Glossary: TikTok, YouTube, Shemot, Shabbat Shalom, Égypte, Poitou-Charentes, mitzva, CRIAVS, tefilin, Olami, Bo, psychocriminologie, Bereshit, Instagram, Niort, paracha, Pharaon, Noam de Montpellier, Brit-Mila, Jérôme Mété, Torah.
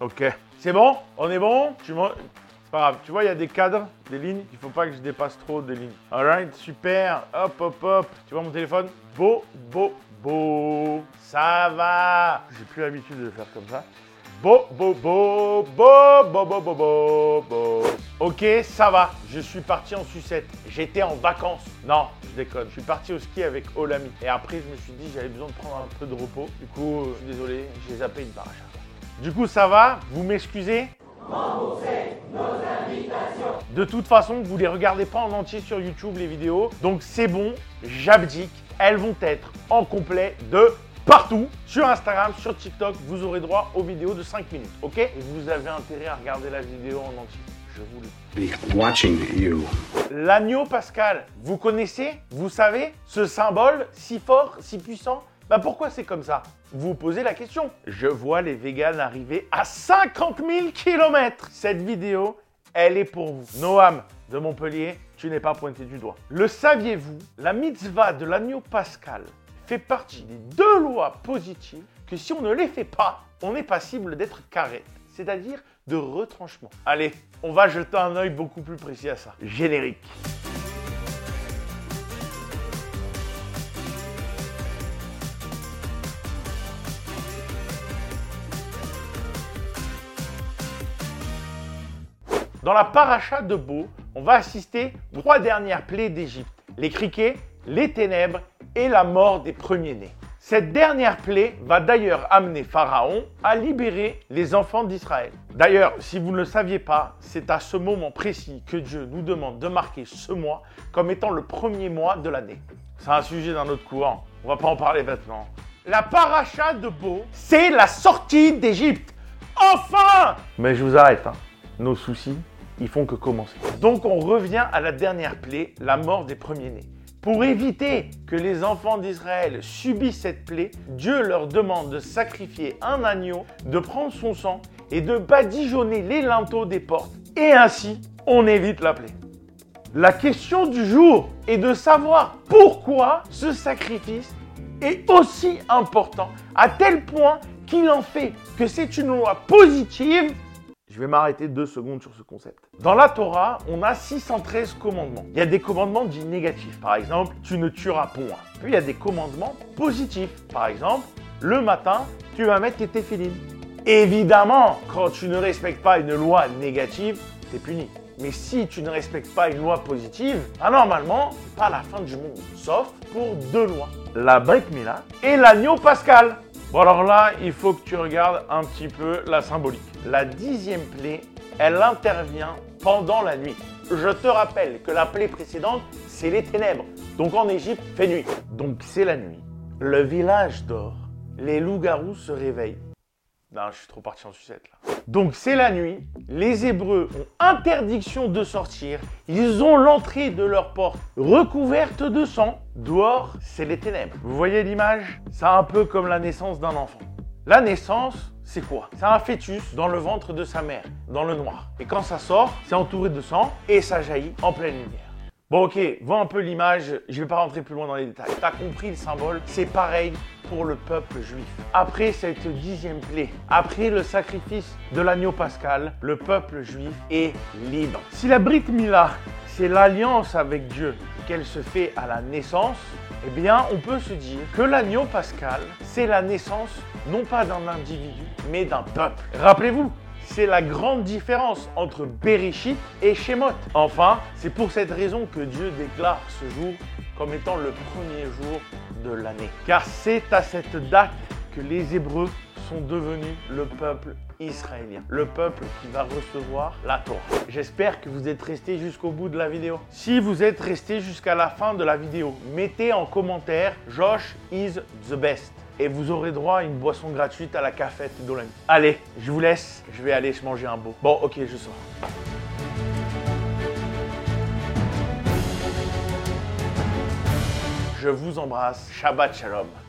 Ok. C'est bon? On est bon? C'est pas grave. Tu vois, il y a des cadres, des lignes. Il faut pas que je dépasse trop des lignes. Alright, super. Hop, hop, hop. Tu vois mon téléphone? Bo. Ça va. J'ai plus l'habitude de le faire comme ça. Bo. Ok, ça va. Je suis parti en sucette. J'étais en vacances. Non, je déconne. Je suis parti au ski avec Olami. Et après, je me suis dit, j'avais besoin de prendre un peu de repos. Du coup, je suis désolé, j'ai zappé une paracha. Du coup, ça va. Vous m'excusez. Remboursez nos invitations. De toute façon, vous les regardez pas en entier sur YouTube, les vidéos. Donc, c'est bon, j'abdique. Elles vont être en complet de... partout, sur Instagram, sur TikTok, vous aurez droit aux vidéos de 5 minutes, ok? Et vous avez intérêt à regarder la vidéo en entier, je vous le dis. L'agneau pascal, vous connaissez? Vous savez? Ce symbole si fort, si puissant? Bah pourquoi c'est comme ça? Vous vous posez la question. Je vois les véganes arriver à 50 000 km. Cette vidéo, elle est pour vous. Noam de Montpellier, tu n'es pas pointé du doigt. Le saviez-vous? La mitzva de l'agneau pascal fait partie des deux lois positives que si on ne les fait pas, on est passible d'être carré, c'est-à-dire de retranchement. Allez, on va jeter un œil beaucoup plus précis à ça. Générique. Dans la paracha de Bo, on va assister aux trois dernières plaies d'Égypte. Les criquets, les ténèbres et la mort des premiers-nés. Cette dernière plaie va d'ailleurs amener Pharaon à libérer les enfants d'Israël. D'ailleurs, si vous ne le saviez pas, c'est à ce moment précis que Dieu nous demande de marquer ce mois comme étant le premier mois de l'année. C'est un sujet d'un autre courant, on va pas en parler maintenant. La paracha de Bo, c'est la sortie d'Égypte. Enfin! Mais je vous arrête, hein. Nos soucis, ils font que commencer. Donc on revient à la dernière plaie, la mort des premiers-nés. Pour éviter que les enfants d'Israël subissent cette plaie, Dieu leur demande de sacrifier un agneau, de prendre son sang et de badigeonner les linteaux des portes. Et ainsi, on évite la plaie. La question du jour est de savoir pourquoi ce sacrifice est aussi important, à tel point qu'il en fait que c'est une loi positive. Je vais m'arrêter 2 secondes sur ce concept. Dans la Torah, on a 613 commandements. Il y a des commandements dits négatifs. Par exemple, tu ne tueras point. Puis il y a des commandements positifs. Par exemple, le matin, tu vas mettre tes tefilin. Évidemment, quand tu ne respectes pas une loi négative, t'es puni. Mais si tu ne respectes pas une loi positive, normalement, c'est pas la fin du monde. Sauf pour 2 lois. La Brit-Mila et l'agneau pascal. Bon alors là, il faut que tu regardes un petit peu la symbolique. La 10e plaie, elle intervient pendant la nuit. Je te rappelle que la plaie précédente, c'est les ténèbres. Donc en Égypte, fait nuit. Donc c'est la nuit. Le village dort. Les loups-garous se réveillent. Non, je suis trop parti en sucette là. Donc c'est la nuit. Les Hébreux ont interdiction de sortir. Ils ont l'entrée de leur porte recouverte de sang. Dehors, c'est les ténèbres. Vous voyez l'image? C'est un peu comme la naissance d'un enfant. La naissance, c'est quoi? C'est un fœtus dans le ventre de sa mère, dans le noir. Et quand ça sort, c'est entouré de sang et ça jaillit en pleine lumière. Bon ok, vois un peu l'image, je vais pas rentrer plus loin dans les détails. T'as compris le symbole, c'est pareil pour le peuple juif. Après cette 10e plaie, après le sacrifice de l'agneau pascal, le peuple juif est libre. Si la Brit Mila, c'est l'alliance avec Dieu qu'elle se fait à la naissance, eh bien on peut se dire que l'agneau pascal, c'est la naissance non pas d'un individu, mais d'un peuple. Rappelez-vous, c'est la grande différence entre Bereshit et Shemot. Enfin, c'est pour cette raison que Dieu déclare ce jour comme étant le premier jour de l'année. Car c'est à cette date que les Hébreux sont devenus le peuple israélien, le peuple qui va recevoir la Torah. J'espère que vous êtes restés jusqu'au bout de la vidéo. Si vous êtes restés jusqu'à la fin de la vidéo, mettez en commentaire « Josh is the best ». Et vous aurez droit à une boisson gratuite à la cafette d'Olympe. Allez, je vous laisse, je vais aller se manger un Bo. Bon, ok, je sors. Je vous embrasse. Shabbat Shalom.